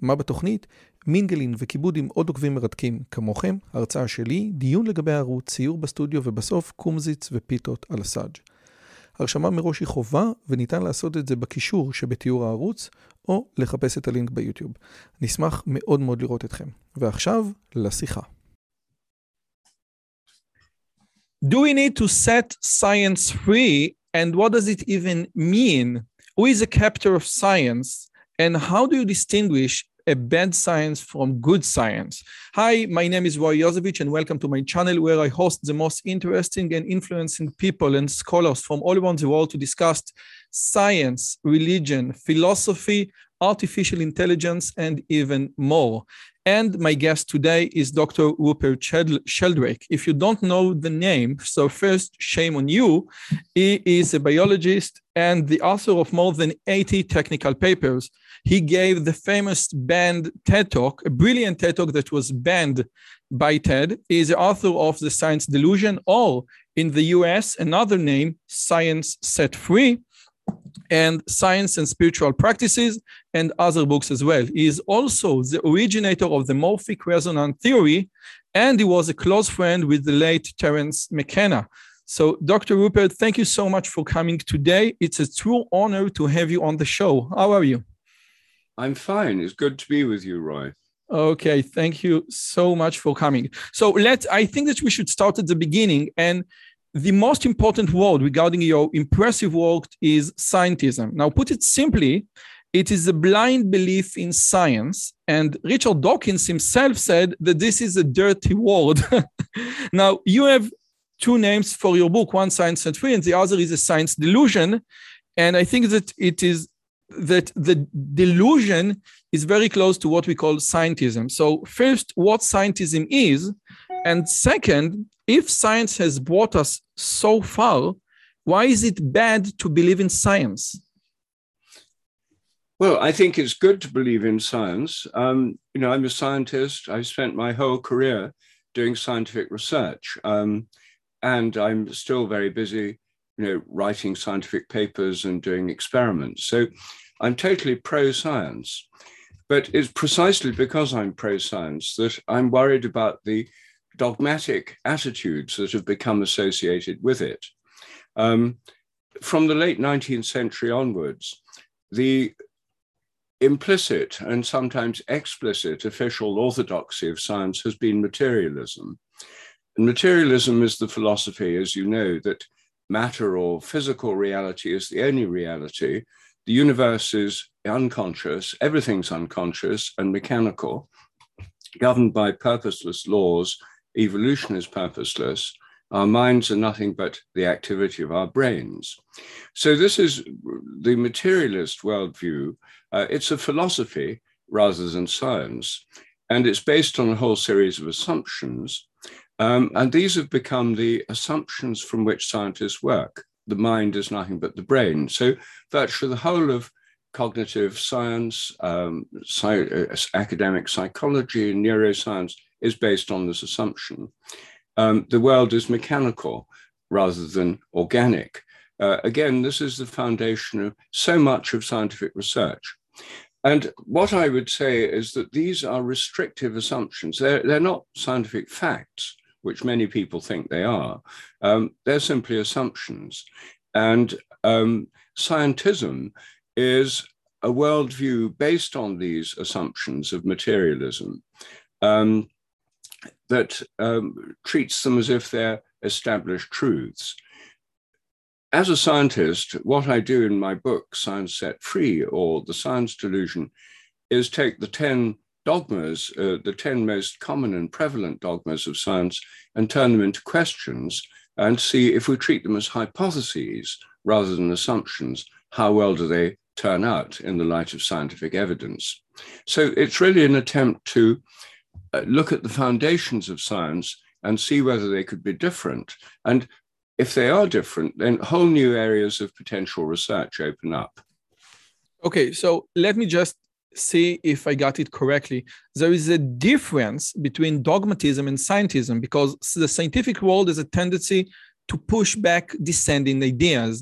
מה בתוכנית? מינגלין וכיבוד עם עוד עוקבים מרתקים כמוכם, הרצאה שלי, דיון לגבי הערוץ, ציור בסטודיו ובסוף קומזיץ ופיתות על הסאג'. הרשמה מראש היא חובה וניתן לעשות את זה בקישור שבתיאור הערוץ או לחפש את הלינק ביוטיוב. נשמח מאוד מאוד לראות אתכם. ועכשיו לשיחה. Do we need to set science free and what does it even mean? Who is a captor of science and how do you distinguish a bad science from good science? Hi, my name is Roy Jozovic and welcome to my channel where I host the most interesting and influencing people and scholars from all around the world to discuss science, religion, philosophy, artificial intelligence, and even more. And my guest today is Dr. Rupert Sheldrake. If you don't know the name, so first, shame on you. He is a biologist and the author of more than 80 technical papers. He gave the famous banned TED Talk, a brilliant TED Talk that was banned by TED. He is the author of The Science Delusion, or in the US, another name, Science Set Free, and Science and Spiritual Practices, and other books as well. He is also the originator of the morphic resonance theory, and he was a close friend with the late Terence McKenna. So, Dr. Rupert, thank you so much for coming today. It's a true honor to have you on the show. How are you? I'm fine. It's good to be with you, Roy. Okay, thank you so much for coming. So, I think that we should start at the beginning, and the most important word regarding your impressive work is scientism. Now, put it simply, it is a blind belief in science. And Richard Dawkins himself said that this is a dirty word. Now, you have two names for your book, one Science Set Free, and the other is a Science Delusion. And I think that the delusion is very close to what we call scientism. So first, what scientism is, and second, if science has brought us so far, why is it bad to believe in science? Well, I think it's good to believe in science. I'm a scientist. I've spent my whole career doing scientific research, and I'm still very busy, writing scientific papers and doing experiments. So I'm totally pro-science. But it's precisely because I'm pro-science that I'm worried about the dogmatic attitudes that have become associated with it. From the late 19th century onwards, the implicit and sometimes explicit official orthodoxy of science has been materialism. And materialism is the philosophy, as you know, that matter or physical reality is the only reality. The universe is unconscious, everything's unconscious and mechanical, governed by purposeless laws. Evolution is purposeless. Our minds are nothing but the activity of our brains. So this is the materialist worldview. It's a philosophy rather than science. And it's based on a whole series of assumptions. And these have become the assumptions from which scientists work. The mind is nothing but the brain. So virtually the whole of cognitive science, academic psychology, and neuroscience is based on this assumption. The world is mechanical rather than organic. Again, this is the foundation of so much of scientific research. And what I would say is that these are restrictive assumptions. They're not scientific facts, which many people think they are. They're simply assumptions. And scientism is a worldview based on these assumptions of materialism that treats them as if they're established truths. As a scientist, what I do in my book, Science Set Free or The Science Delusion, is take the 10 dogmas, the 10 most common and prevalent dogmas of science, and turn them into questions and see if we treat them as hypotheses rather than assumptions, how well do they turn out in the light of scientific evidence. So it's really an attempt to look at the foundations of science and see whether they could be different. And if they are different, then whole new areas of potential research open up. Okay, so let me just see if I got it correctly. There is a difference between dogmatism and scientism, because the scientific world has a tendency to push back dissenting ideas.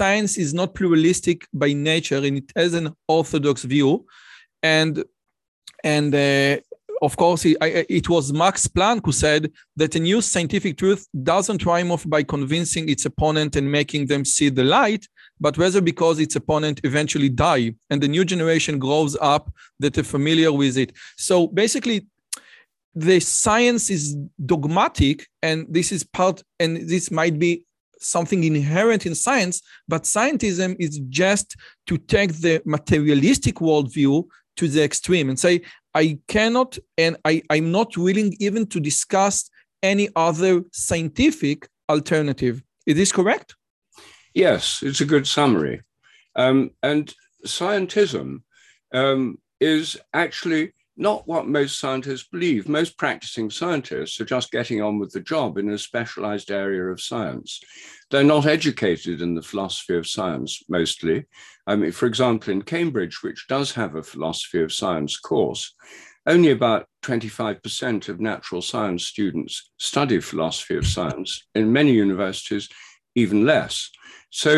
Science is not pluralistic by nature, and it has an orthodox view. And of course, it was Max Planck who said that a new scientific truth doesn't rhyme off by convincing its opponent and making them see the light, but rather because its opponent eventually die and the new generation grows up that are familiar with it. So basically, the science is dogmatic, and this is part, and this might be something inherent in science, but scientism is just to take the materialistic worldview to the extreme and say, I cannot, and I'm not willing even to discuss any other scientific alternative. Is this correct? Yes, it's a good summary. And scientism is actually not what most scientists believe. Most practicing scientists are just getting on with the job in a specialized area of science. They're not educated in the philosophy of science, mostly. I mean, for example, in Cambridge, which does have a philosophy of science course, only about 25% of natural science students study philosophy of science. In many universities, even less. So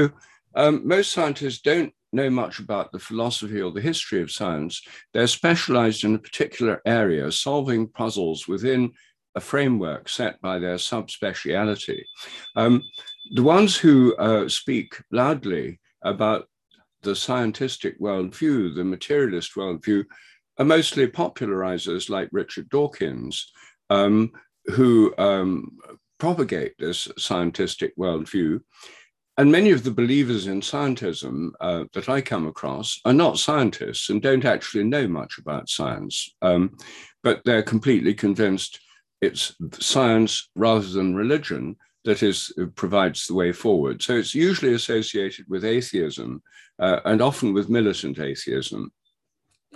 most scientists don't know much about the philosophy or the history of science. They're specialized in a particular area, solving puzzles within a framework set by their subspeciality. The ones who speak loudly about the scientistic worldview, the materialist worldview, are mostly popularizers like Richard Dawkins, who propagate this scientistic worldview. And many of the believers in scientism that I come across are not scientists and don't actually know much about science, but they're completely convinced it's science rather than religion that is provides the way forward. So it's usually associated with atheism and often with militant atheism.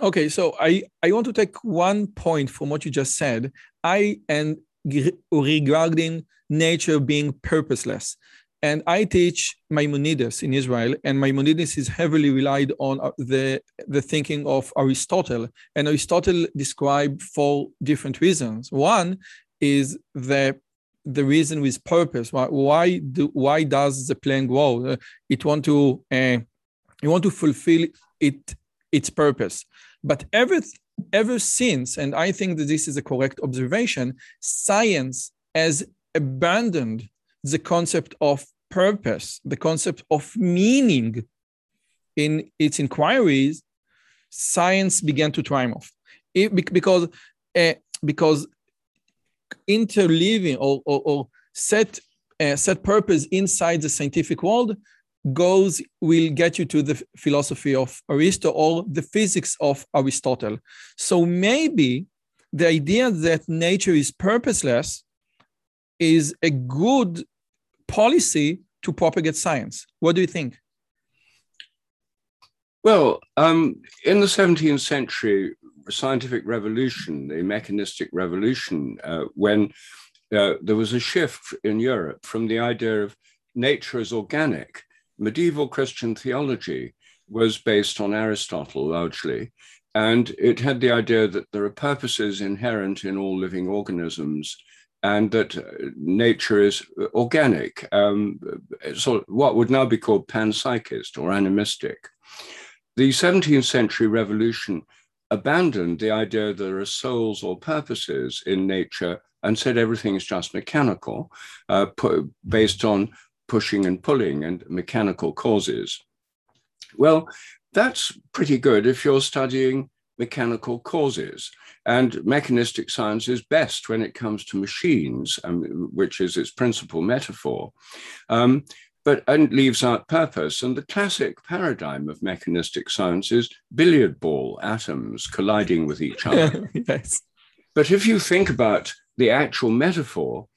Okay, so I want to take one point from what you just said. Regarding nature being purposeless. And I teach Maimonides in Israel, and Maimonides is heavily relied on the thinking of Aristotle. And Aristotle described 4 different reasons. One is the reason with purpose. Why does the plant grow? It want to fulfill its purpose. But ever since, and I think that this is a correct observation, science has abandoned the concept of purpose, the concept of meaning in its inquiries. Science began to triumph because interleaving or set purpose inside the scientific world will get you to the philosophy of Aristotle or the physics of Aristotle. So maybe the idea that nature is purposeless is a good policy to propagate science. What do you think? Well, in the 17th century scientific revolution, the mechanistic revolution, when there was a shift in Europe from the idea of nature as organic. Medieval Christian theology was based on Aristotle largely, and it had the idea that there are purposes inherent in all living organisms, and that nature is organic, sort of what would now be called panpsychist or animistic. The 17th century revolution abandoned the idea there are souls or purposes in nature and said everything is just mechanical, based on pushing and pulling and mechanical causes. Well, that's pretty good if you're studying mechanical causes. And mechanistic science is best when it comes to machines, which is its principal metaphor, and leaves out purpose. And the classic paradigm of mechanistic science is billiard ball atoms colliding with each other. Yes. But if you think about the actual metaphor,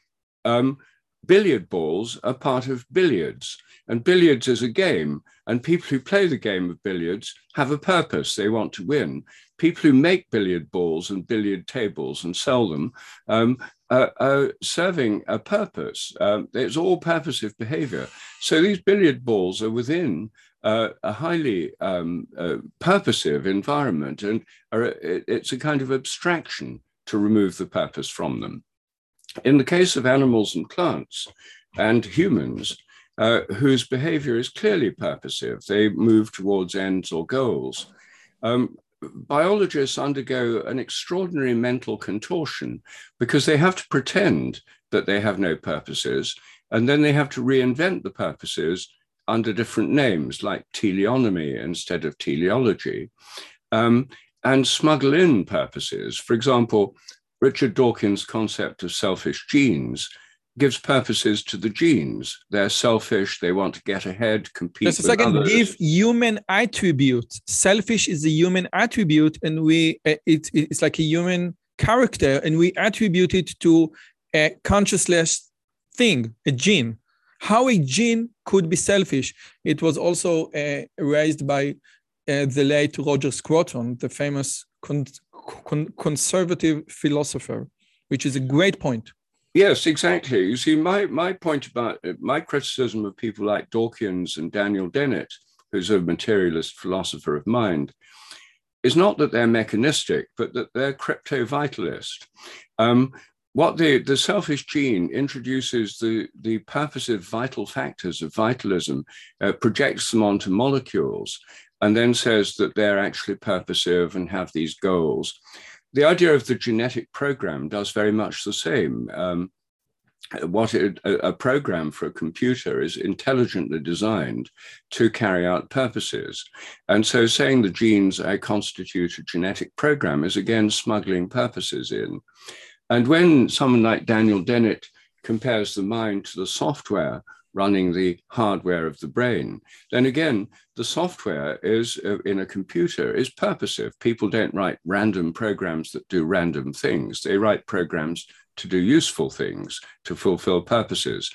billiard balls are part of billiards, and billiards is a game, and people who play the game of billiards have a purpose. They want to win. People who make billiard balls and billiard tables and sell them serving a purpose. It's all purposive behavior. So these billiard balls are within a highly purposive environment, and it's a kind of abstraction to remove the purpose from them. In the case of animals and plants and humans, whose behavior is clearly purposive, they move towards ends or goals. Biologists undergo an extraordinary mental contortion because they have to pretend that they have no purposes, and then they have to reinvent the purposes under different names, like teleonomy instead of teleology, and smuggle in purposes. For example, Richard Dawkins' concept of selfish genes gives purposes to the genes. They're selfish, they want to get ahead, compete with others. Give human attribute. Selfish is a human attribute, and it's like a human character, and we attribute it to a consciousness thing, a gene. How a gene could be selfish? It was also raised by the late Roger Scruton, the famous conservative philosopher, which is a great point. Yes, exactly. You see, my point about my criticism of people like Dawkins and Daniel Dennett, who's a materialist philosopher of mind, is not that they're mechanistic, but that they're crypto-vitalist. What the selfish gene introduces the purposive vital factors of vitalism, projects them onto molecules, and then says that they're actually purposive and have these goals. The idea of the genetic program does very much the same. A program for a computer is intelligently designed to carry out purposes. And so saying the genes constitute a genetic program is again smuggling purposes in. And when someone like Daniel Dennett compares the mind to the software running the hardware of the brain, then again, the software is in a computer is purposive. People don't write random programs that do random things. They write programs to do useful things, to fulfill purposes.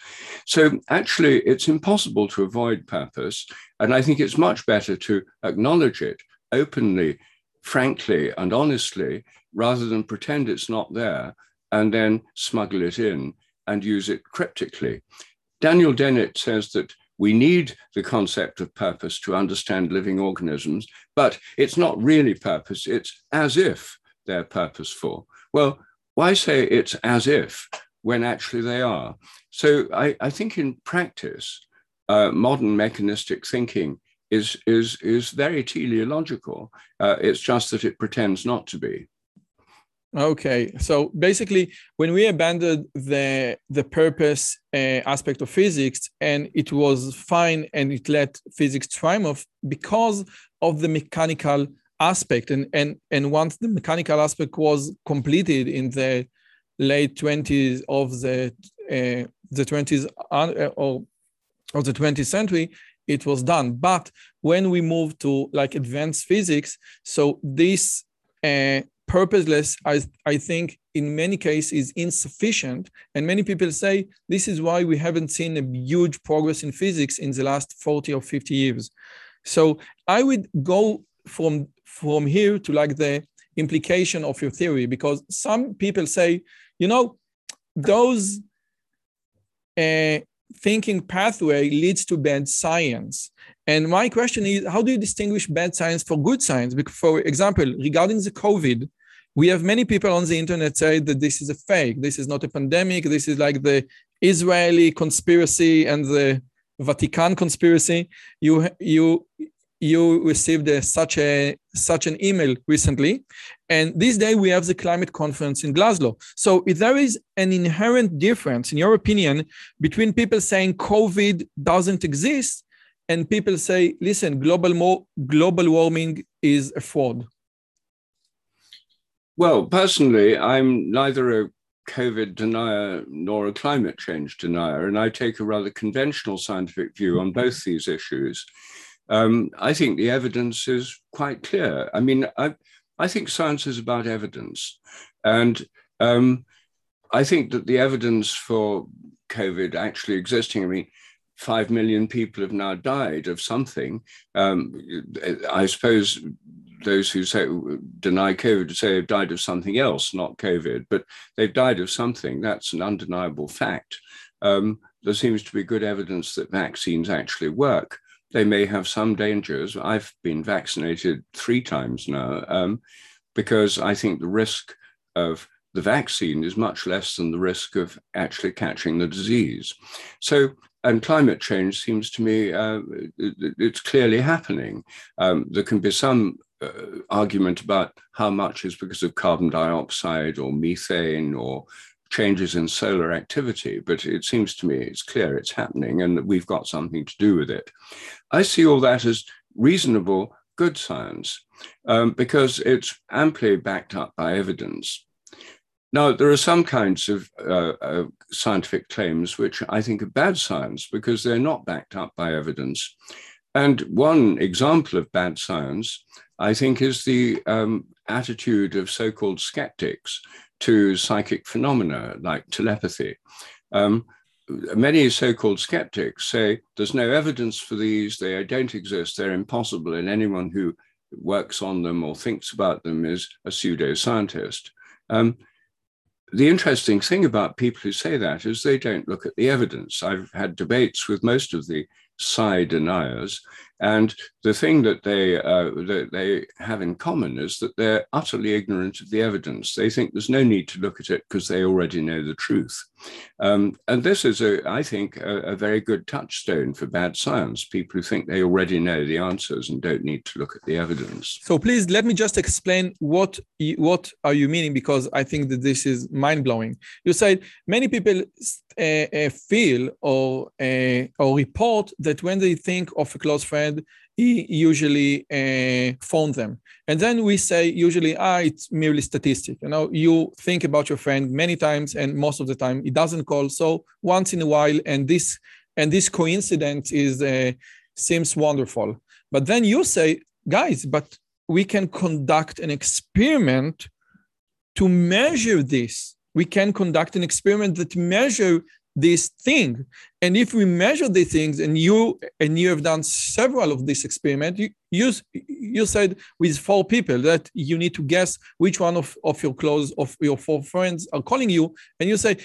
So actually, it's impossible to avoid purpose. And I think it's much better to acknowledge it openly, frankly, and honestly, rather than pretend it's not there and then smuggle it in and use it cryptically. Daniel Dennett says that we need the concept of purpose to understand living organisms, but it's not really purpose, it's as if they're purposeful. Well, why say it's as if when actually they are? So I think in practice, modern mechanistic thinking is very teleological. It's just that it pretends not to be. Okay, so basically, when we abandoned the purpose aspect of physics, and it was fine, and it let physics triumph because of the mechanical aspect, and once the mechanical aspect was completed in the late 20s of the 20th century, it was done. But when we moved to like advanced physics, so this purposeless, I think, in many cases is insufficient. And many people say, this is why we haven't seen a huge progress in physics in the last 40 or 50 years. So I would go from here to like the implication of your theory, because some people say, you know, those thinking pathway leads to bad science. And my question is, how do you distinguish bad science for good science? Because, for example, regarding the COVID, we have many people on the internet say that this is a fake, this is not a pandemic, this is like the Israeli conspiracy and the Vatican conspiracy. You received such an email recently, and this day we have the climate conference in Glasgow. So if there is an inherent difference, in your opinion, between people saying COVID doesn't exist and people say, listen, global warming is a fraud. Well, personally, I'm neither a COVID denier nor a climate change denier, and I take a rather conventional scientific view on both these issues. I think the evidence is quite clear. I mean, I think science is about evidence. And I think that the evidence for COVID actually existing, I mean, 5 million people have now died of something. I suppose those who say, deny COVID say they've died of something else, not COVID, but they've died of something. That's an undeniable fact. There seems to be good evidence that vaccines actually work. They may have some dangers. I've been vaccinated 3 times now because I think the risk of the vaccine is much less than the risk of actually catching the disease. So, and climate change seems to me, it's clearly happening. There can be some argument about how much is because of carbon dioxide or methane or changes in solar activity, but it seems to me it's clear it's happening and that we've got something to do with it. I see all that as reasonable, good science because it's amply backed up by evidence. Now, there are some kinds of scientific claims which I think are bad science because they're not backed up by evidence. And one example of bad science, I think, is the attitude of so-called skeptics to psychic phenomena like telepathy. Many so-called skeptics say there's no evidence for these, they don't exist, they're impossible, and anyone who works on them or thinks about them is a pseudoscientist. The interesting thing about people who say that is they don't look at the evidence. I've had debates with most of the psi deniers, and the thing that they have in common is that they're utterly ignorant of the evidence. They think there's no need to look at it because they already know the truth. And this is, I think, a very good touchstone for bad science, people who think they already know the answers and don't need to look at the evidence. So please, let me just explain what are you meaning, because I think that this is mind-blowing. You said many people feel or report that when they think of a close friend, he usually phone them. And then we say usually, it's merely statistic. You know, you think about your friend many times and most of the time he doesn't call. So once in a while, and this coincidence is seems wonderful. But then you say, guys, but we can conduct an experiment to measure this. We can conduct an experiment that measure this thing, and if we measure the things, and you have done several of this experiment, you said with 4 people that you need to guess which one of your 4 friends are calling you, and you say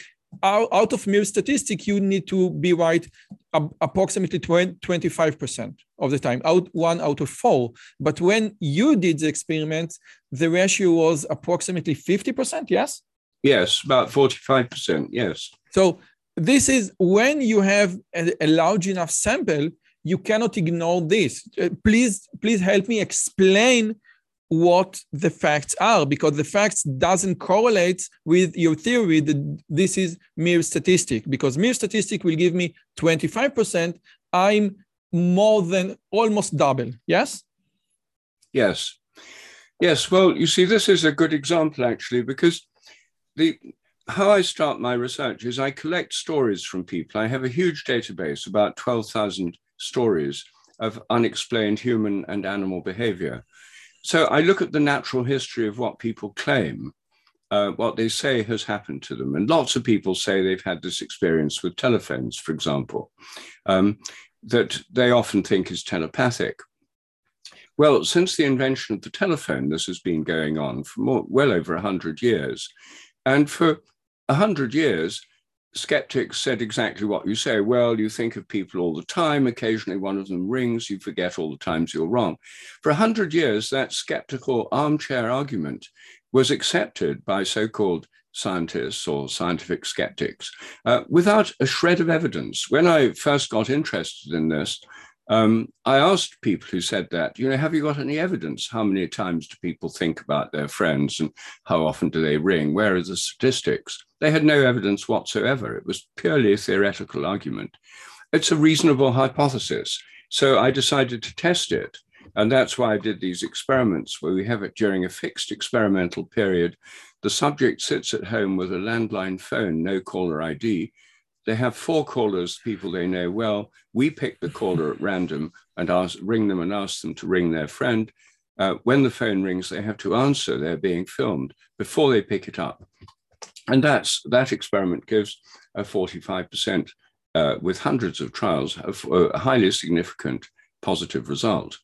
out of mere statistic you need to be right approximately 25% of the time, one out of 4. But when you did the experiment, the ratio was approximately 50%. Yes. Yes, about 45%. Yes. So this is when you have a large enough sample, you cannot ignore this. Please help me explain what the facts are, because the facts doesn't correlate with your theory that this is mere statistic, because mere statistic will give me 25%. I'm more than almost double. Yes? Yes. Yes. Well, you see, this is a good example, actually, because how I start my research is I collect stories from people. I have a huge database, about 12,000 stories of unexplained human and animal behavior. So I look at the natural history of what people claim, what they say has happened to them. And lots of people say they've had this experience with telephones, for example, that they often think is telepathic. Well, since the invention of the telephone, this has been going on for well over 100 years. And for 100 years, skeptics said exactly what you say. Well, you think of people all the time. Occasionally, one of them rings. You forget all the times you're wrong. For 100 years, that skeptical armchair argument was accepted by so-called scientists or scientific skeptics without a shred of evidence. When I first got interested in this, I asked people who said that, have you got any evidence? How many times do people think about their friends and how often do they ring? Where are the statistics? They had no evidence whatsoever. It was purely a theoretical argument. It's a reasonable hypothesis. So I decided to test it. And that's why I did these experiments where we have it during a fixed experimental period. The subject sits at home with a landline phone, no caller ID. They have 4 callers, people they know well. We pick the caller at random and ring them and ask them to ring their friend. When the phone rings, they have to answer. They're being filmed before they pick it up. And that experiment gives a 45% with hundreds of trials, a highly significant positive result.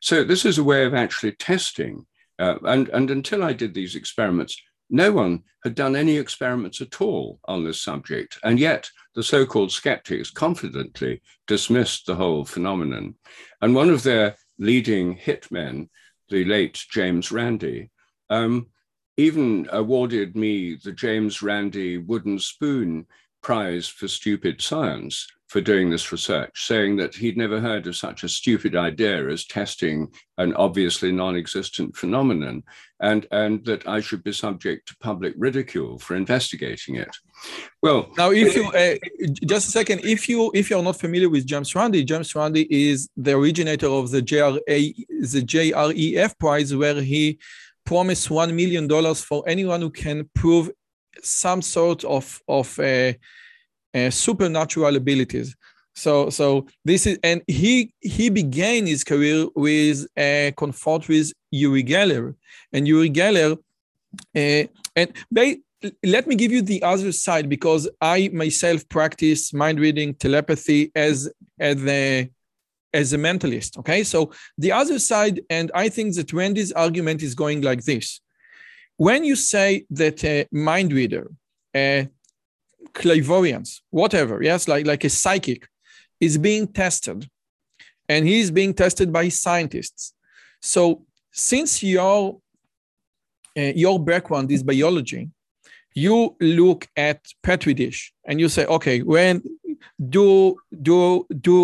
So this is a way of actually testing. And until I did these experiments, no one had done any experiments at all on this subject. And yet the so-called skeptics confidently dismissed the whole phenomenon. And one of their leading hitmen, the late James Randi, even awarded me the James Randi Wooden Spoon Prize for Stupid Science for doing this research, saying that he'd never heard of such a stupid idea as testing an obviously non-existent phenomenon, and that I should be subject to public ridicule for investigating it. Well, now, if you just a second, if you're not familiar with James Randi is the originator of the JREF prize, where he promised $1 million for anyone who can prove some sort of supernatural abilities. So this is, and he began his career with a confront with Uri Geller, and Uri Geller, let me give you the other side, because I myself practice mind reading, telepathy as a mentalist. Okay, so the other side, and I think that Randi's argument is going like this: when you say that a mind reader, clairvoyance, whatever, yes, like a psychic, is being tested, and he is being tested by scientists. So since your background is biology, you look at Petri dish and you say, okay, when do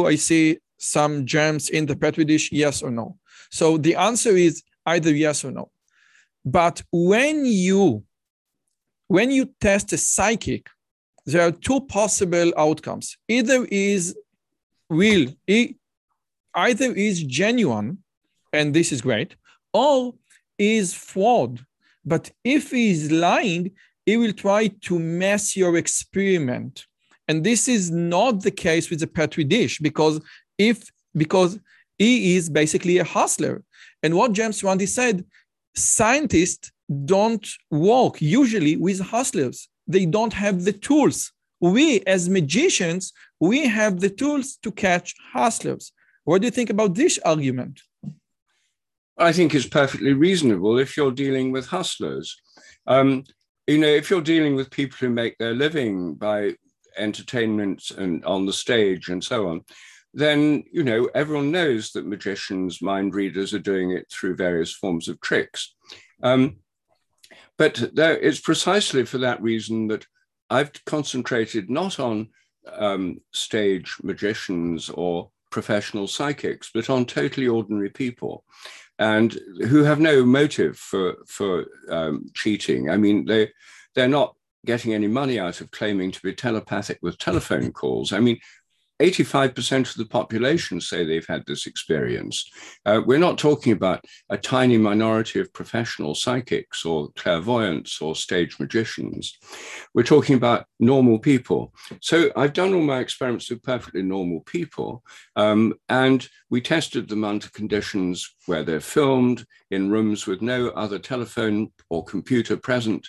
I see some germs in the Petri dish? Yes or no? So the answer is either yes or no. But when you test a psychic, there are two possible outcomes. Either is genuine, and this is great, or is fraud. But if he is lying, he will try to mess your experiment. And this is not the case with the Petri dish, because he is basically a hustler. And what James Randi said, scientists don't work usually with hustlers. They don't have the tools. We, as magicians, we have the tools to catch hustlers. What do you think about this argument? I think it's perfectly reasonable if you're dealing with hustlers. If you're dealing with people who make their living by entertainment and on the stage and so on, then, everyone knows that magicians, mind readers are doing it through various forms of tricks. But it's precisely for that reason that I've concentrated not on stage magicians or professional psychics, but on totally ordinary people, and who have no motive for cheating. I mean, they're not getting any money out of claiming to be telepathic with telephone calls. I mean, 85% of the population say they've had this experience. We're not talking about a tiny minority of professional psychics or clairvoyants or stage magicians. We're talking about normal people. So I've done all my experiments with perfectly normal people, and we tested them under conditions where they're filmed in rooms with no other telephone or computer present,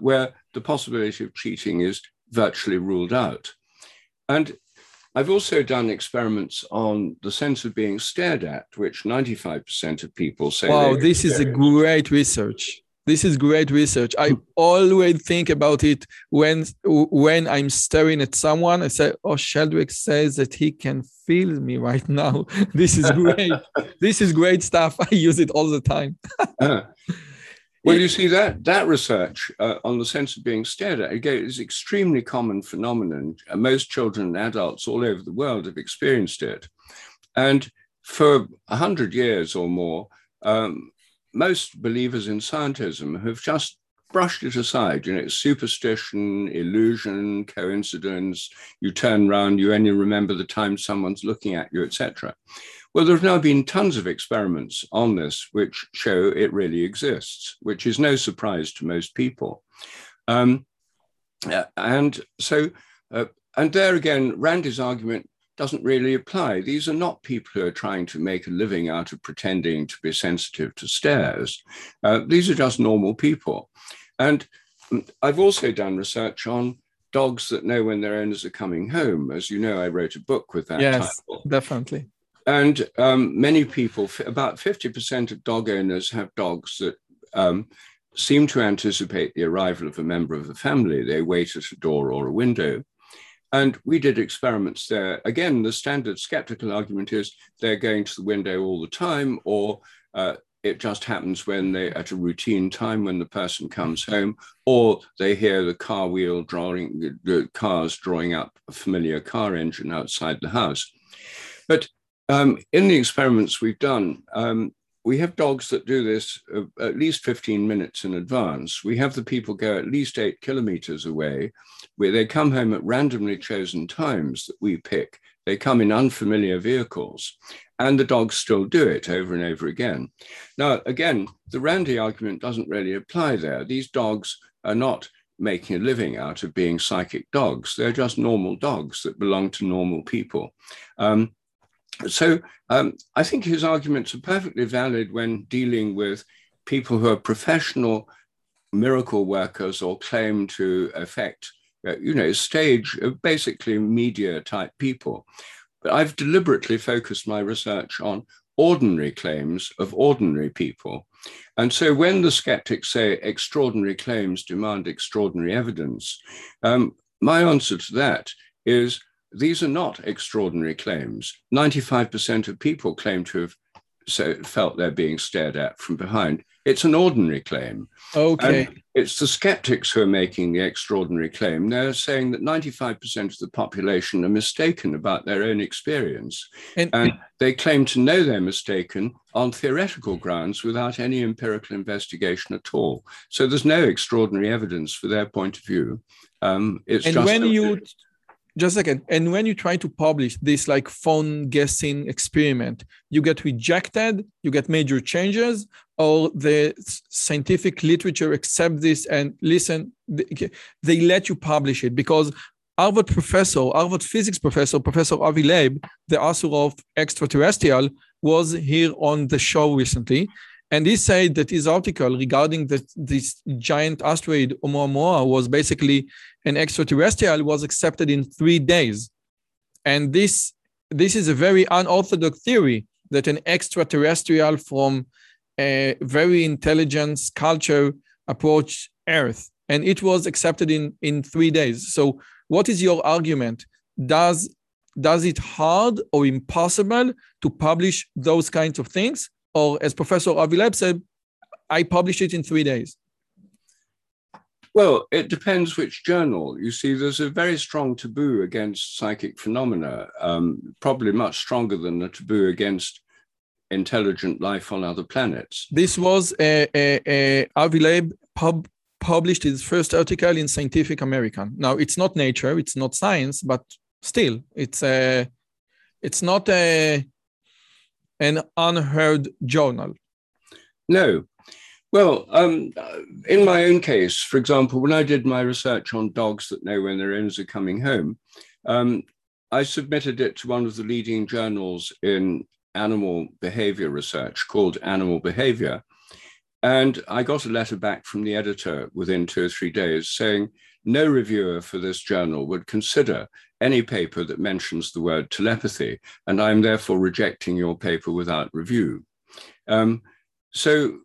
where the possibility of cheating is virtually ruled out. And I've also done experiments on the sense of being stared at, which 95% of people say. Wow, this is a great research. I always think about it when I'm staring at someone. I say, oh, Sheldrake says that he can feel me right now. This is great. This is great stuff. I use it all the time. Well, you see, that research on the sense of being stared at, again, is an extremely common phenomenon. Most children and adults all over the world have experienced it. And for 100 years or more, most believers in scientism have just brushed it aside. It's superstition, illusion, coincidence. You turn around, you only remember the time someone's looking at you, etc. Well, there have now been tons of experiments on this which show it really exists, which is no surprise to most people. And there again, Randi's argument doesn't really apply. These are not people who are trying to make a living out of pretending to be sensitive to stares. These are just normal people. And I've also done research on dogs that know when their owners are coming home. As you know, I wrote a book with that title. Yes, definitely. And many people, about 50% of dog owners have dogs that seem to anticipate the arrival of a member of the family. They wait at a door or a window. And we did experiments there. Again, the standard skeptical argument is they're going to the window all the time, or it just happens when they at a routine time when the person comes home, or they hear the car wheel drawing, the cars drawing up a familiar car engine outside the house. But in the experiments we've done, we have dogs that do this at least 15 minutes in advance. We have the people go at least 8 kilometers away, where they come home at randomly chosen times that we pick. They come in unfamiliar vehicles, and the dogs still do it over and over again. Now, again, the Randi argument doesn't really apply there. These dogs are not making a living out of being psychic dogs. They're just normal dogs that belong to normal people. So I think his arguments are perfectly valid when dealing with people who are professional miracle workers or claim to affect, stage of basically media type people. But I've deliberately focused my research on ordinary claims of ordinary people. And so when the skeptics say extraordinary claims demand extraordinary evidence, my answer to that is, these are not extraordinary claims. 95% of people claim to have felt they're being stared at from behind. It's an ordinary claim. Okay. And it's the skeptics who are making the extraordinary claim. They're saying that 95% of the population are mistaken about their own experience. And they claim to know they're mistaken on theoretical grounds without any empirical investigation at all. So there's no extraordinary evidence for their point of view. Just a second. And when you try to publish this like phone guessing experiment, you get rejected, you get major changes, or the scientific literature accept this and listen, they let you publish it because Harvard physics professor, Professor Avi Leib, the author of Extraterrestrial, was here on the show recently. And he said that his article regarding that this giant asteroid Oumuamua was basically an extraterrestrial was accepted in 3 days. And this is a very unorthodox theory that an extraterrestrial from a very intelligent culture approached Earth. And it was accepted in 3 days. So what is your argument? Does it hard or impossible to publish those kinds of things? Or as Professor Avi Leib said, I published it in 3 days. Well, it depends which journal. You see, there's a very strong taboo against psychic phenomena, probably much stronger than the taboo against intelligent life on other planets. This was Avi Leib published his first article in Scientific American. Now, it's not Nature, it's not Science, but still, it's not an unheard journal? No. Well, in my own case, for example, when I did my research on dogs that know when their owners are coming home, I submitted it to one of the leading journals in animal behavior research called Animal Behavior. And I got a letter back from the editor within 2 or 3 days saying, no reviewer for this journal would consider any paper that mentions the word telepathy, and I'm therefore rejecting your paper without review. So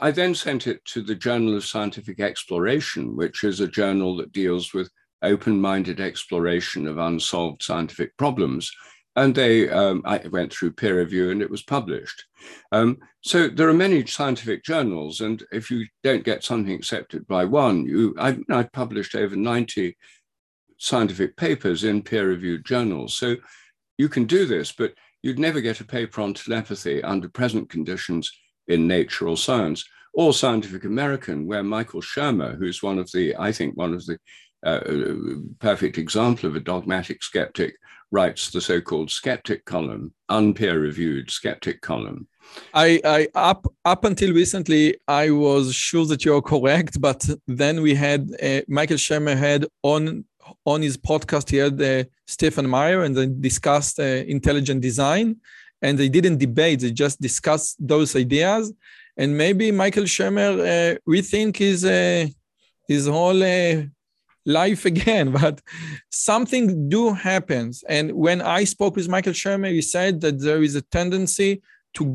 I then sent it to the Journal of Scientific Exploration, which is a journal that deals with open-minded exploration of unsolved scientific problems. And they I went through peer review and it was published. So there are many scientific journals, and if you don't get something accepted by one, I've published over 90 scientific papers in peer-reviewed journals. So you can do this, but you'd never get a paper on telepathy under present conditions in Nature or Science, or Scientific American, where Michael Shermer, who's one of the perfect example of a dogmatic skeptic, writes the so-called skeptic column, unpeer-reviewed skeptic column. I up until recently, I was sure that you're correct, but then we had Michael Shermer had on his podcast, he had Stephen Meyer, and they discussed intelligent design, and they didn't debate, they just discussed those ideas, and maybe Michael Shermer rethink his whole life again, but something do happens. And when I spoke with Michael Shermer, he said that there is a tendency to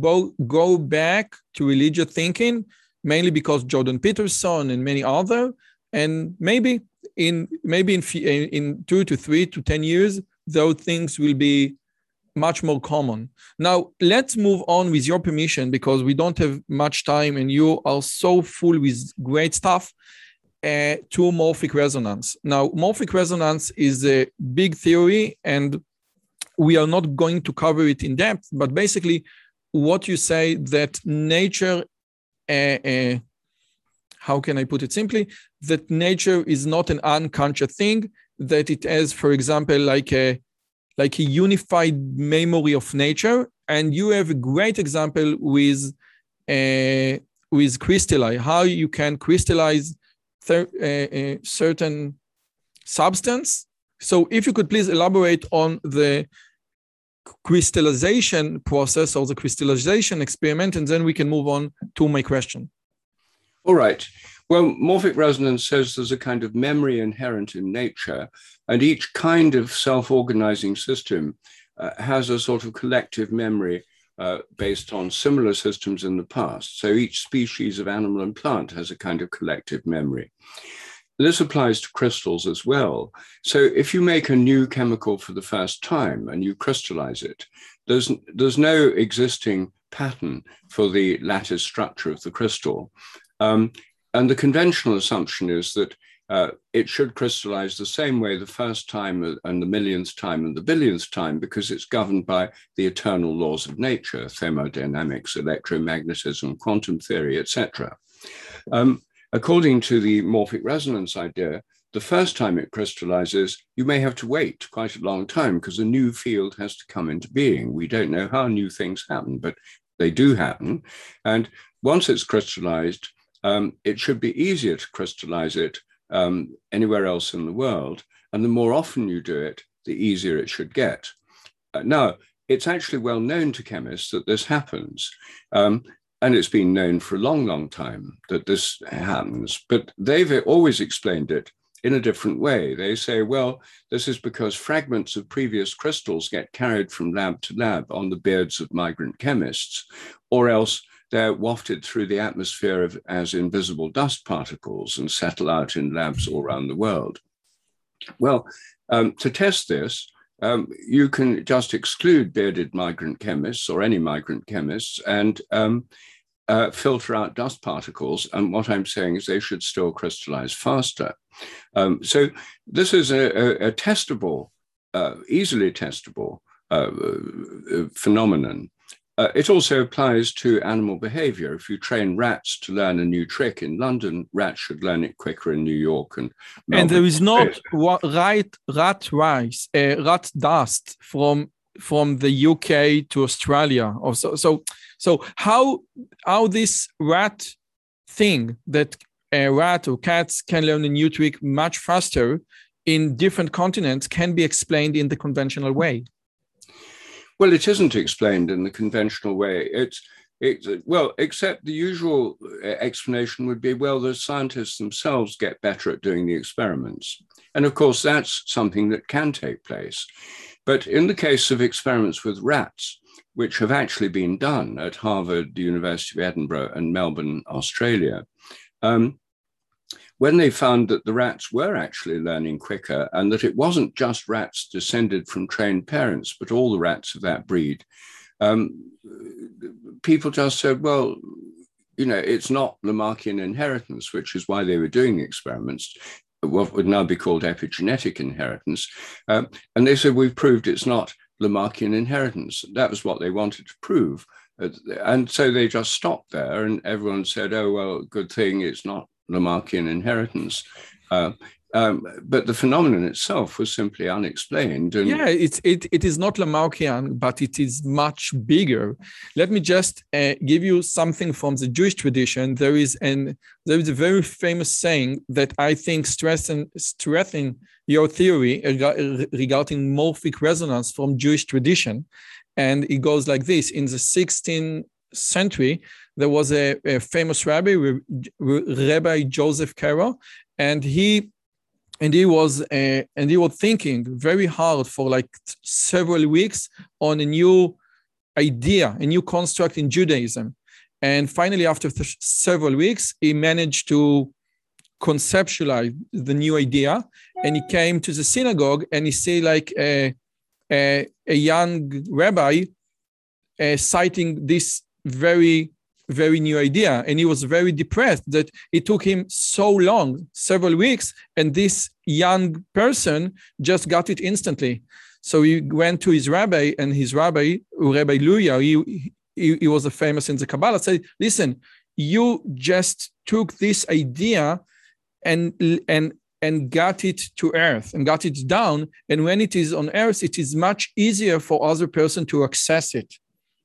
go back to religious thinking, mainly because Jordan Peterson and many other, and maybe in 2 to 3 to 10 years, those things will be much more common. Now, let's move on with your permission, because we don't have much time and you are so full with great stuff, to morphic resonance. Now, morphic resonance is a big theory and we are not going to cover it in depth, but basically what you say that nature, how can I put it simply, that nature is not an unconscious thing, that it has, for example, like a unified memory of nature. And you have a great example with crystalline, how you can crystallize a certain substance. So if you could please elaborate on the crystallization process or the crystallization experiment, and then we can move on to my question. All right. Well, morphic resonance says there's a kind of memory inherent in nature, and each kind of self-organizing system has a sort of collective memory based on similar systems in the past. So each species of animal and plant has a kind of collective memory. This applies to crystals as well. So if you make a new chemical for the first time and you crystallize it, there's no existing pattern for the lattice structure of the crystal. And the conventional assumption is that it should crystallize the same way the first time and the millionth time and the billionth time, because it's governed by the eternal laws of nature, thermodynamics, electromagnetism, quantum theory, etc. According to the morphic resonance idea, the first time it crystallizes, you may have to wait quite a long time because a new field has to come into being. We don't know how new things happen, but they do happen. And once it's crystallized, it should be easier to crystallize it anywhere else in the world. And the more often you do it, the easier it should get. Now, it's actually well known to chemists that this happens. And it's been known for a long, long time that this happens, but they've always explained it in a different way. They say, well, this is because fragments of previous crystals get carried from lab to lab on the beards of migrant chemists, or else they're wafted through the atmosphere as invisible dust particles and settle out in labs all around the world. Well, to test this, you can just exclude bearded migrant chemists or any migrant chemists and filter out dust particles. And what I'm saying is they should still crystallize faster. So this is a testable, easily testable phenomenon. It also applies to animal behavior. If you train rats to learn a new trick in London, rats should learn it quicker in New York. And there is not rat dust from the UK to Australia. So how this rat thing that a rat or cats can learn a new trick much faster in different continents can be explained in the conventional way? Well, it isn't explained in the conventional way. Well, except the usual explanation would be, well, the scientists themselves get better at doing the experiments. And of course, that's something that can take place. But in the case of experiments with rats, which have actually been done at Harvard, the University of Edinburgh and Melbourne, Australia, when they found that the rats were actually learning quicker and that it wasn't just rats descended from trained parents, but all the rats of that breed, people just said, well, you know, it's not Lamarckian inheritance, which is why they were doing the experiments, what would now be called epigenetic inheritance. And they said, we've proved it's not Lamarckian inheritance. That was what they wanted to prove. And so they just stopped there and everyone said, oh, well, good thing it's not Lamarckian inheritance, but the phenomenon itself was simply unexplained. And yeah, it is not Lamarckian, but it is much bigger. Let me just give you something from the Jewish tradition. There is a very famous saying that I think stressing your theory regarding morphic resonance from Jewish tradition, and it goes like this: in the 16th century, there was a famous rabbi, Rabbi Joseph Caro, and he And he was thinking very hard for like several weeks on a new idea, a new construct in Judaism. And finally, after several weeks, he managed to conceptualize the new idea. And he came to the synagogue and he see like a young rabbi citing this very, very new idea. And he was very depressed that it took him so long, several weeks, and this young person just got it instantly. So he went to his rabbi, and his rabbi, Rabbi Luria, he was a famous in the Kabbalah, said, listen, you just took this idea and got it to earth and got it down. And when it is on earth, it is much easier for other person to access it.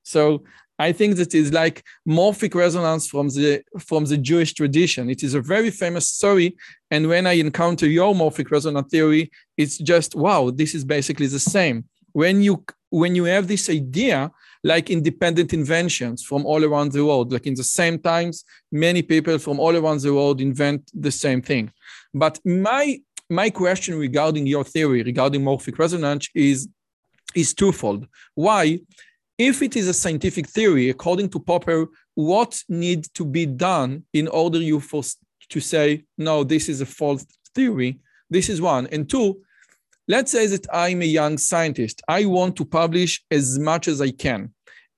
So I think that is like morphic resonance from the Jewish tradition. It is a very famous story. And when I encounter your morphic resonance theory, it's just, wow, this is basically the same. When you have this idea, like independent inventions from all around the world, like in the same times, many people from all around the world invent the same thing. But my question regarding your theory, regarding morphic resonance is twofold. Why? If it is a scientific theory, according to Popper, what needs to be done in order to say, no, this is a false theory? This is one. And two, let's say that I'm a young scientist. I want to publish as much as I can.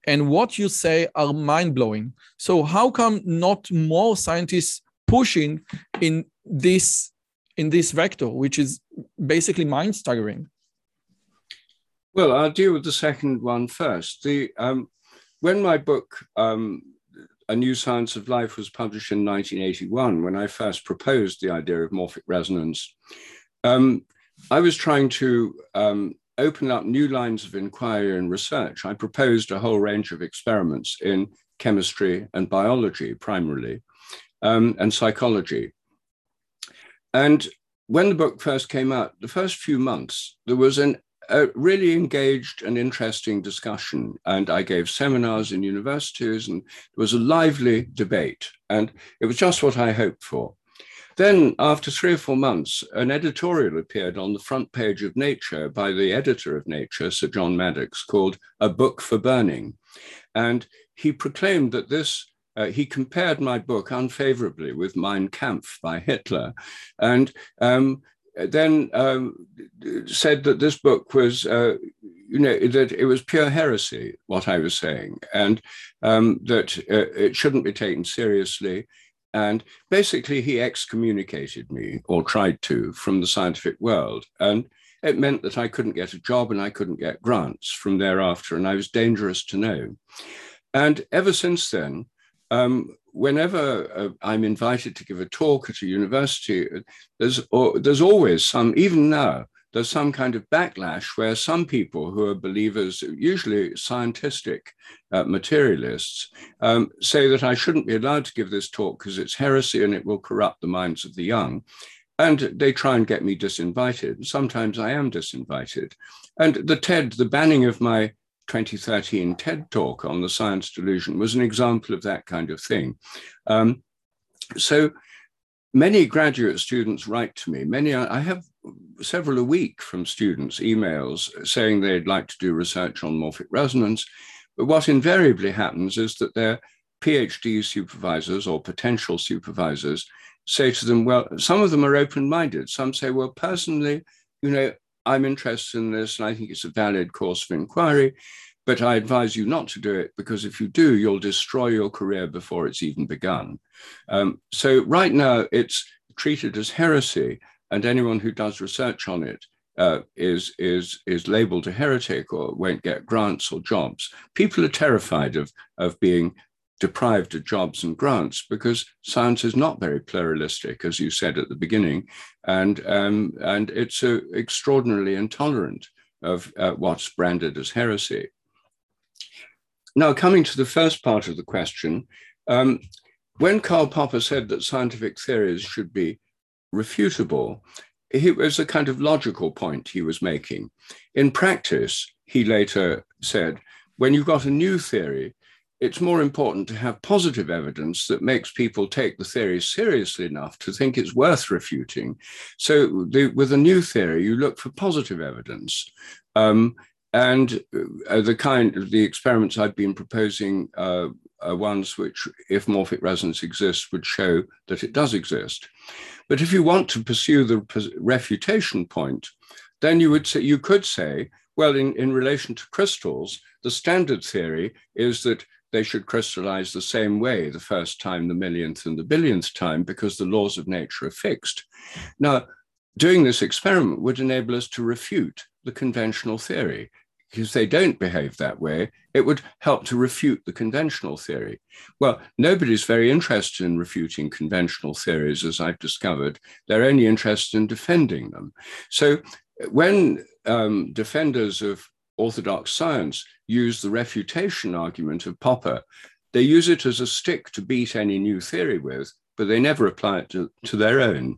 And what you say are mind-blowing. So how come not more scientists pushing in this vector, which is basically mind-staggering? Well, I'll deal with the second one first. When my book, A New Science of Life, was published in 1981, when I first proposed the idea of morphic resonance, I was trying to open up new lines of inquiry and research. I proposed a whole range of experiments in chemistry and biology primarily, and psychology. And when the book first came out, the first few months, there was a really engaged and interesting discussion. And I gave seminars in universities, and there was a lively debate. And it was just what I hoped for. Then, after 3 or 4 months, an editorial appeared on the front page of Nature by the editor of Nature, Sir John Maddox, called A Book for Burning. And he proclaimed that he compared my book unfavorably with Mein Kampf by Hitler. And then said that this book was, that it was pure heresy, what I was saying, and that it shouldn't be taken seriously. And basically, he excommunicated me, or tried to, from the scientific world. And it meant that I couldn't get a job and I couldn't get grants from thereafter. And I was dangerous to know. And ever since then, whenever I'm invited to give a talk at a university, there's always some, even now, there's some kind of backlash where some people who are believers, usually scientistic materialists, say that I shouldn't be allowed to give this talk because it's heresy and it will corrupt the minds of the young. And they try and get me disinvited. Sometimes I am disinvited. And the banning of my 2013 TED talk on the science delusion was an example of that kind of thing. So many graduate students write to me. I have several a week from students, emails saying they'd like to do research on morphic resonance. But what invariably happens is that their PhD supervisors or potential supervisors say to them, well, some of them are open-minded. Some say, well, personally, I'm interested in this and I think it's a valid course of inquiry, but I advise you not to do it because if you do, you'll destroy your career before it's even begun. So right now it's treated as heresy, and anyone who does research on it is labeled a heretic or won't get grants or jobs. People are terrified of being deprived of jobs and grants because science is not very pluralistic, as you said at the beginning, and it's extraordinarily intolerant of what's branded as heresy. Now, coming to the first part of the question, when Karl Popper said that scientific theories should be refutable, it was a kind of logical point he was making. In practice, he later said, when you've got a new theory, it's more important to have positive evidence that makes people take the theory seriously enough to think it's worth refuting. So with a new theory, you look for positive evidence. The kind of the experiments I've been proposing are ones which, if morphic resonance exists, would show that it does exist. But if you want to pursue the refutation point, then you would say, you could say, well, in relation to crystals, the standard theory is that they should crystallize the same way the first time, the millionth, and the billionth time, because the laws of nature are fixed. Now, doing this experiment would enable us to refute the conventional theory, because they don't behave that way. It would help to refute the conventional theory. Well, nobody's very interested in refuting conventional theories, as I've discovered. They're only interested in defending them. So when defenders of orthodox science use the refutation argument of Popper, they use it as a stick to beat any new theory with, but they never apply it to their own.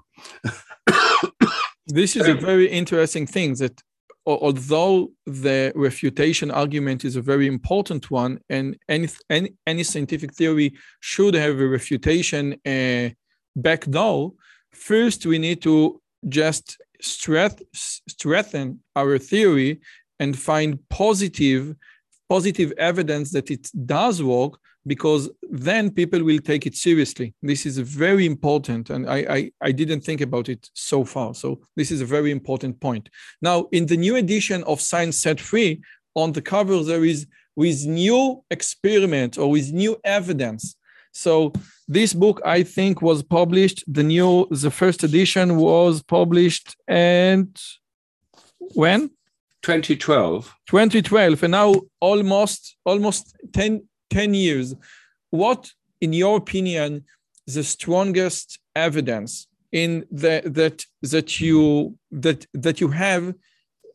This is a very interesting thing, that although the refutation argument is a very important one, and any scientific theory should have a refutation backdoor, first we need to just strengthen our theory and find positive evidence that it does work, because then people will take it seriously. This is very important, and I didn't think about it so far. So this is a very important point. Now, in the new edition of Science Set Free, on the cover there is "with new experiment" or "with new evidence." So this book, I think, was published. The first edition was published, and when? 2012. 2012, and now almost 10 years. What, in your opinion, is the strongest evidence in that you have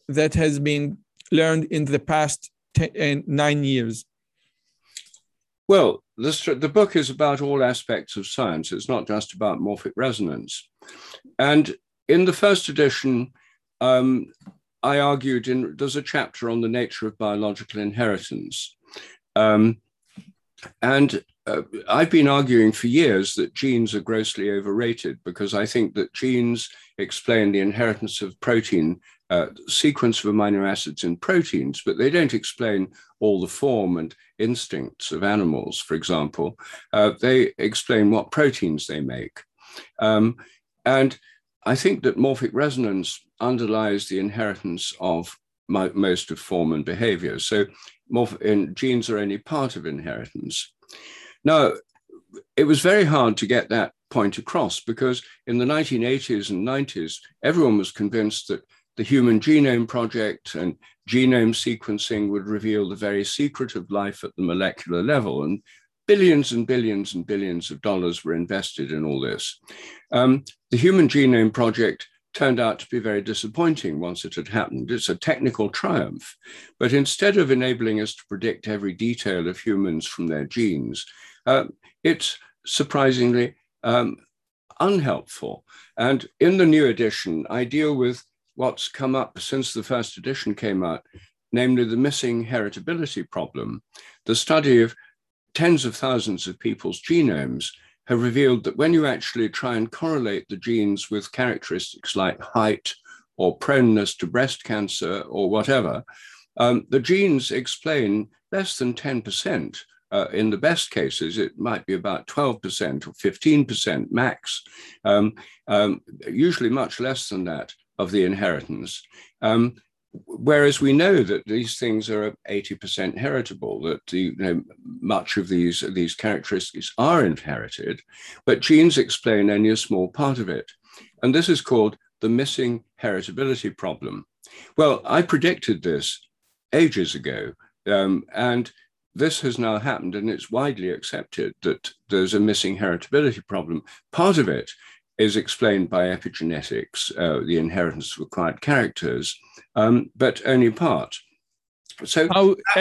that has been learned in the past 9 years? Well, the book is about all aspects of science. It's not just about morphic resonance. And in the first edition, I argued, there's a chapter on the nature of biological inheritance. I've been arguing for years that genes are grossly overrated, because I think that genes explain the inheritance of protein, sequence of amino acids in proteins, but they don't explain all the form and instincts of animals, for example. They explain what proteins they make. And I think that morphic resonance underlies the inheritance of most of form and behavior. So genes are only part of inheritance. Now, it was very hard to get that point across, because in the 1980s and 90s, everyone was convinced that the Human Genome Project and genome sequencing would reveal the very secret of life at the molecular level. And billions and billions and billions of dollars were invested in all this. The Human Genome Project turned out to be very disappointing once it had happened. It's a technical triumph. But instead of enabling us to predict every detail of humans from their genes, it's surprisingly unhelpful. And in the new edition, I deal with what's come up since the first edition came out, namely the missing heritability problem. The study of tens of thousands of people's genomes have revealed that when you actually try and correlate the genes with characteristics like height or proneness to breast cancer or whatever, the genes explain less than 10%. In the best cases, it might be about 12% or 15% max, usually much less than that, of the inheritance. Whereas we know that these things are 80% heritable, that much of these characteristics are inherited, but genes explain only a small part of it. And this is called the missing heritability problem. Well, I predicted this ages ago, and this has now happened, and it's widely accepted that there's a missing heritability problem. Part of it is explained by epigenetics, the inheritance of acquired characters, but only part. So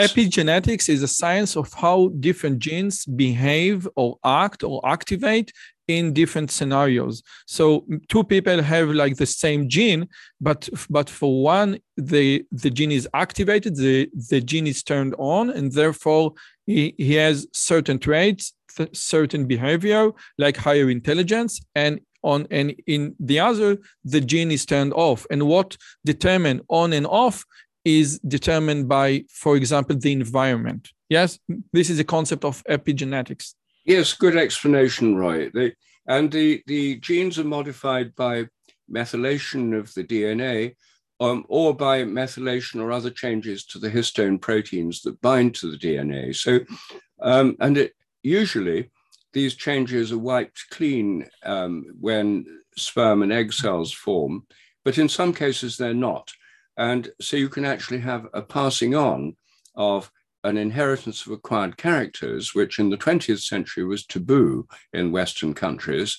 epigenetics is a science of how different genes behave or act or activate in different scenarios. So two people have like the same gene, but for one, the gene is activated, the gene is turned on, and therefore he has certain traits, certain behavior, like higher intelligence, and in the other, the gene is turned off. And what determines on and off is determined by, for example, the environment. Yes, this is a concept of epigenetics. Yes, good explanation, Roy. The genes are modified by methylation of the DNA or by methylation or other changes to the histone proteins that bind to the DNA. So, usually these changes are wiped clean when sperm and egg cells form, but in some cases they're not. And so you can actually have a passing on of an inheritance of acquired characters, which in the 20th century was taboo in Western countries,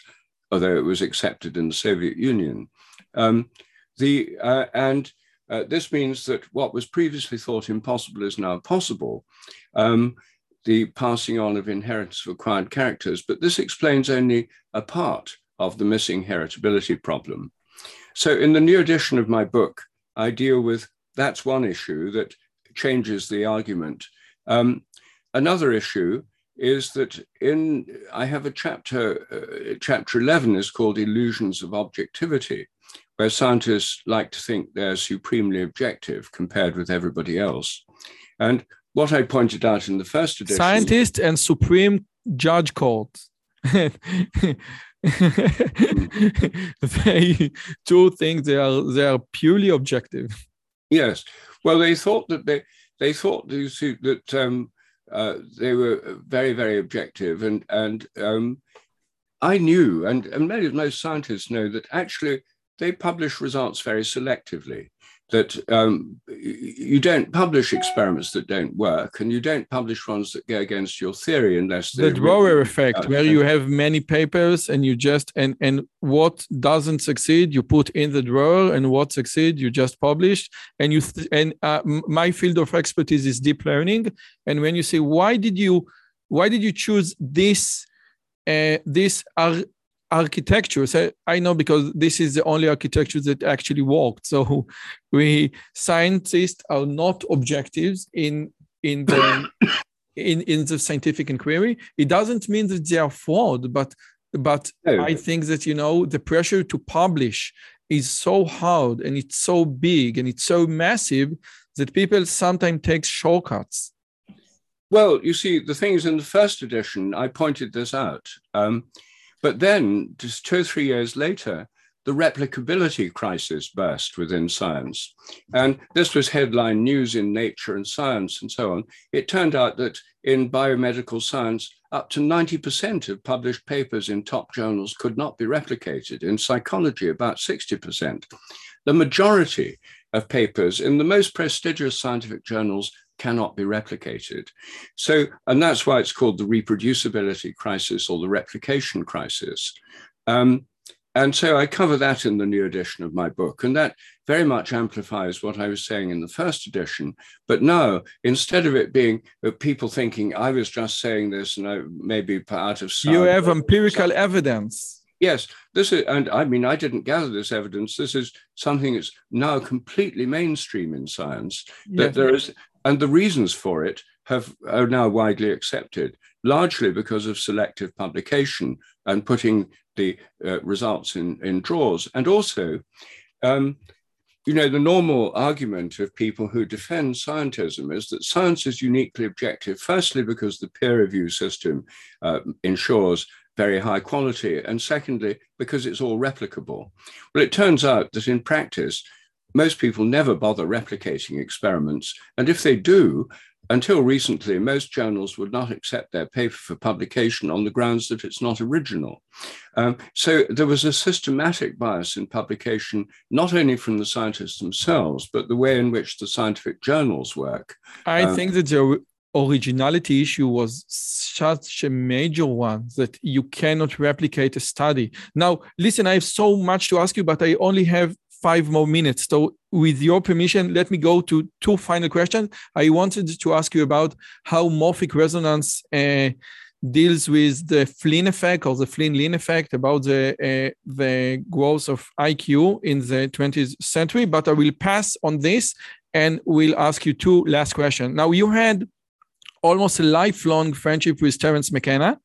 although it was accepted in the Soviet Union. This means that what was previously thought impossible is now possible, the passing on of inheritance of acquired characters. But this explains only a part of the missing heritability problem. So in the new edition of my book, I deal with that's one issue that changes the argument. Another issue is that I have a chapter, chapter 11 is called Illusions of Objectivity, where scientists like to think they're supremely objective compared with everybody else. And what I pointed out in the first edition... Scientists and Supreme Judge Courts. They do think they are purely objective. Yes, well, they thought that they were very, very objective, and I knew, and most scientists know that actually they publish results very selectively. That you don't publish experiments that don't work, and you don't publish ones that go against your theory unless the Roer effect, where you have many papers and you just and what doesn't succeed you put in the drawer, and what succeeds you just publish. And my field of expertise is deep learning. And when you say why did you choose this architecture, so I know because this is the only architecture that actually worked. So we scientists are not objectives in the scientific inquiry. It doesn't mean that they are flawed, but no. I think that the pressure to publish is so hard, and it's so big, and it's so massive that people sometimes take shortcuts. Well, you see, the things in the first edition, I pointed this out. But then, just 2 or 3 years later, the replicability crisis burst within science. And this was headline news in Nature and Science and so on. It turned out that in biomedical science, up to 90% of published papers in top journals could not be replicated. In psychology, about 60%. The majority of papers in the most prestigious scientific journals cannot be replicated. So, and that's why it's called the reproducibility crisis or the replication crisis. And so I cover that in the new edition of my book, and that very much amplifies what I was saying in the first edition. But now, instead of it being people thinking, I was just saying this, and I maybe out of sound. You have empirical evidence. Yes, this is, and I mean, I didn't gather this evidence. This is something that's now completely mainstream in science, that yes. There is... And the reasons for it are now widely accepted, largely because of selective publication and putting the results in drawers. And also, the normal argument of people who defend scientism is that science is uniquely objective, firstly, because the peer review system ensures very high quality, and secondly, because it's all replicable. Well, it turns out that in practice, most people never bother replicating experiments. And if they do, until recently, most journals would not accept their paper for publication on the grounds that it's not original. So there was a systematic bias in publication, not only from the scientists themselves, but the way in which the scientific journals work. I think that the originality issue was such a major one that you cannot replicate a study. Now, listen, I have so much to ask you, but I only have 5 more minutes. So with your permission, let me go to 2 final questions. I wanted to ask you about how morphic resonance deals with the Flynn effect or the Flynn-Lin effect about the growth of IQ in the 20th century. But I will pass on this and will ask you two last questions. Now, you had almost a lifelong friendship with Terence McKenna,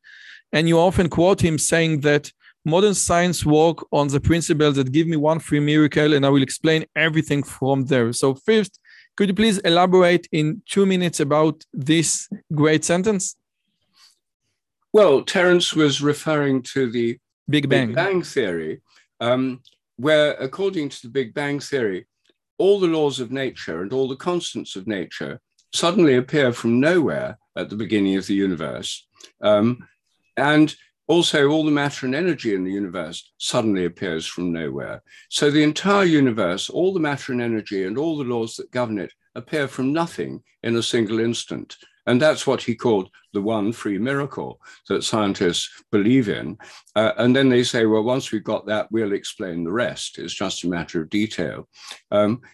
and you often quote him saying that modern science work on the principle that give me one free miracle and I will explain everything from there. So first, could you please elaborate in 2 minutes about this great sentence? Well, Terence was referring to the Big Bang theory, where according to the Big Bang theory, all the laws of nature and all the constants of nature suddenly appear from nowhere at the beginning of the universe. And also all the matter and energy in the universe suddenly appears from nowhere. So the entire universe, all the matter and energy and all the laws that govern it appear from nothing in a single instant. And that's what he called the one free miracle that scientists believe in. And then they say, well, once we've got that, we'll explain the rest. It's just a matter of detail.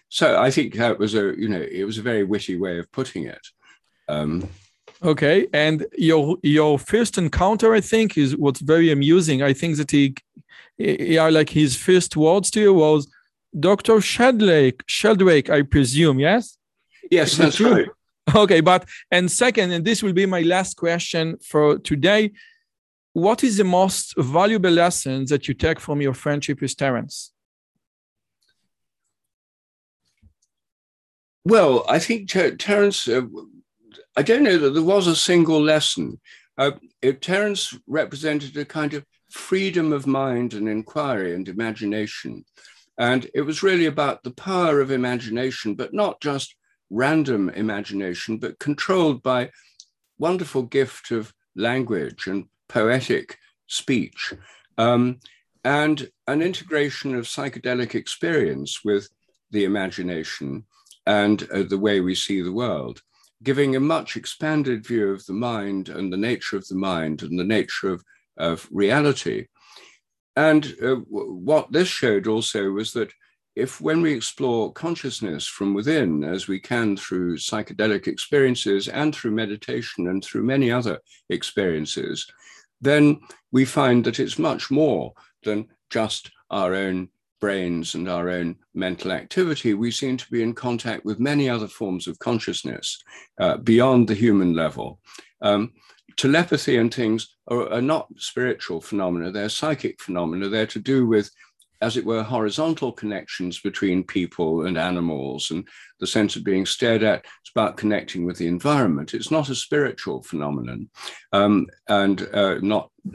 So I think that was a very witty way of putting it. Okay, and your first encounter, I think, is what's very amusing. I think that his first words to you was, Dr. Sheldrake, I presume, yes? Yes, that's right. Okay, and second, and this will be my last question for today, what is the most valuable lesson that you take from your friendship with Terence? Well, I think Terence... I don't know that there was a single lesson. Terence represented a kind of freedom of mind and inquiry and imagination. And it was really about the power of imagination, but not just random imagination, but controlled by wonderful gift of language and poetic speech, and an integration of psychedelic experience with the imagination and the way we see the world, giving a much expanded view of the mind and the nature of the mind and the nature of reality. And what this showed also was that when we explore consciousness from within, as we can through psychedelic experiences and through meditation and through many other experiences, then we find that it's much more than just our own brains and our own mental activity. We seem to be in contact with many other forms of consciousness beyond the human level. Telepathy and things are not spiritual phenomena, they're psychic phenomena. They're to do with, as it were, horizontal connections between people and animals and the sense of being stared at. It's about connecting with the environment. It's not a spiritual phenomenon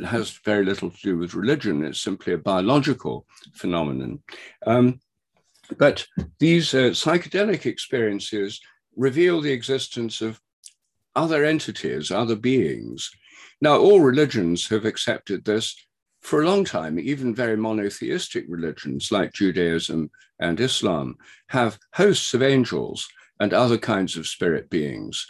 has very little to do with religion. It's simply a biological phenomenon. But these psychedelic experiences reveal the existence of other entities, other beings. Now, all religions have accepted this for a long time. Even very monotheistic religions like Judaism and Islam have hosts of angels and other kinds of spirit beings.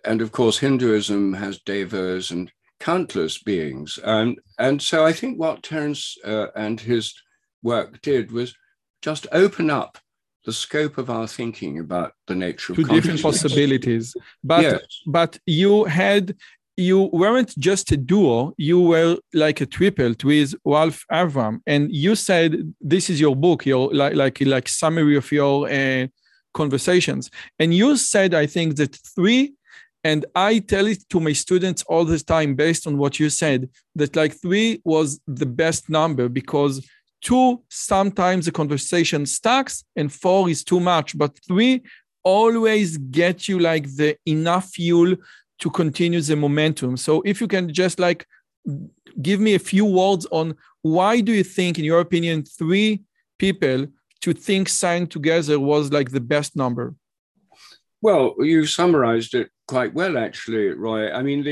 And of course, Hinduism has devas and countless beings. And so I think what Terence and his work did was just open up the scope of our thinking about the nature of consciousness. Two different possibilities. But, yes. But you weren't just a duo, you were like a triplet with Ralph Ervam. And you said, this is your book, your like summary of your conversations. And you said, I think that three, and I tell it to my students all the time based on what you said, that like three was the best number because two, sometimes the conversation stacks and four is too much, but three always gets you like the enough fuel to continue the momentum. So if you can just like give me a few words on why do you think, in your opinion, three people to think science together was like the best number? Well, you summarized it quite well, actually, Roy. I mean,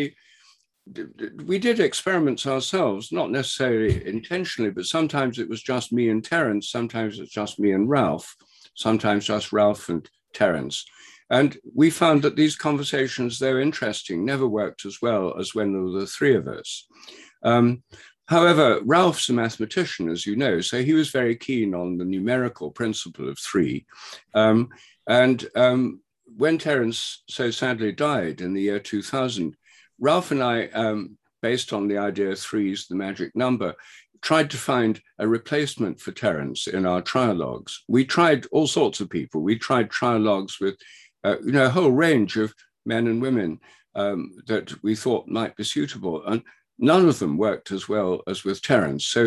we did experiments ourselves, not necessarily intentionally, but sometimes it was just me and Terence, sometimes it's just me and Ralph, sometimes just Ralph and Terence. And we found that these conversations, though interesting, never worked as well as when there were the three of us. However, Ralph's a mathematician, as you know, so he was very keen on the numerical principle of three. when Terence so sadly died in the year 2000, Ralph and I, based on the idea three is the magic number, tried to find a replacement for Terence in our trialogues. We tried all sorts of people. We tried trialogues with a whole range of men and women that we thought might be suitable. And none of them worked as well as with Terence. So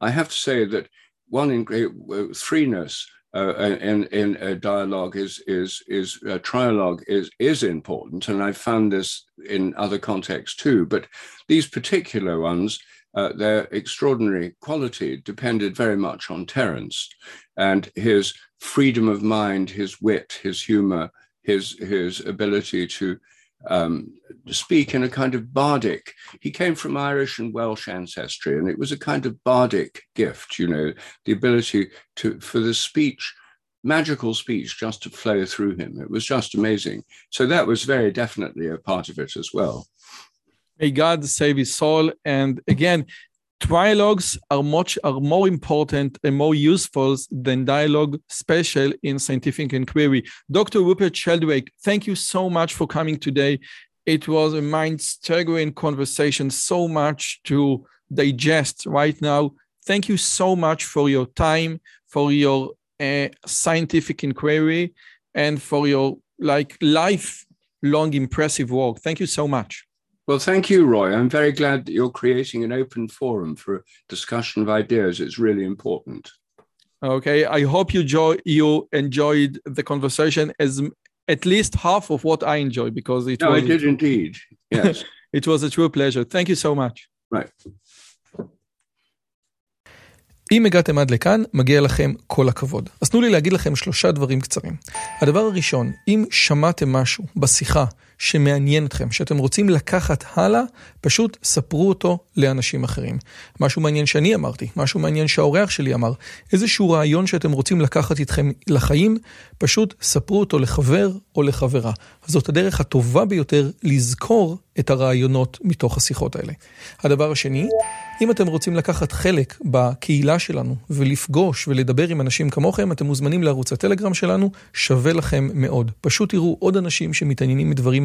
I have to say that one in threeness in a dialogue is a trialogue is important, and I've found this in other contexts too. But these particular ones, their extraordinary quality depended very much on Terence and his freedom of mind, his wit, his humor, his ability to speak in a kind of bardic. He came from Irish and Welsh ancestry, and it was a kind of bardic gift, the ability for the speech, magical speech, just to flow through him. It was just amazing. So that was very definitely a part of it as well. May God save his soul. And again, trialogues are more important and more useful than dialogue, especially in scientific inquiry. Dr. Rupert Sheldrake, thank you so much for coming today. It was a mind-staggering conversation, so much to digest right now. Thank you so much for your time, for your scientific inquiry, and for your lifelong impressive work. Thank you so much. Well, thank you, Roy. I'm very glad that you're creating an open forum for a discussion of ideas. It's really important. Okay. I hope you enjoyed the conversation as at least half of what I enjoyed, because it was... No, I did indeed. Yes. It was a true pleasure. Thank you so much. Right. אם הגעתם עד לכאן, מגיע לכם כל הכבוד. אז תנו לי להגיד לכם 3 דברים קצרים. הדבר הראשון, אם שמעתם משהו בשיחה שמעניין אתכם, שאתם רוצים לקחת הלאה, פשוט ספרו אותו לאנשים אחרים. משהו מעניין שאני אמרתי, משהו מעניין שהאורח שלי אמר, איזשהו רעיון שאתם רוצים לקחת איתכם לחיים, פשוט ספרו אותו לחבר או לחברה. זאת הדרך הטובה ביותר לזכור את הרעיונות מתוך השיחות האלה. הדבר השני, אם אתם רוצים לקחת חלק בקהילה שלנו ולפגוש ולדבר עם אנשים כמוכם, אתם מוזמנים לערוץ הטלגרם שלנו, שווה לכם מאוד. פשוט תראו עוד אנשים שמתעניינים מדברים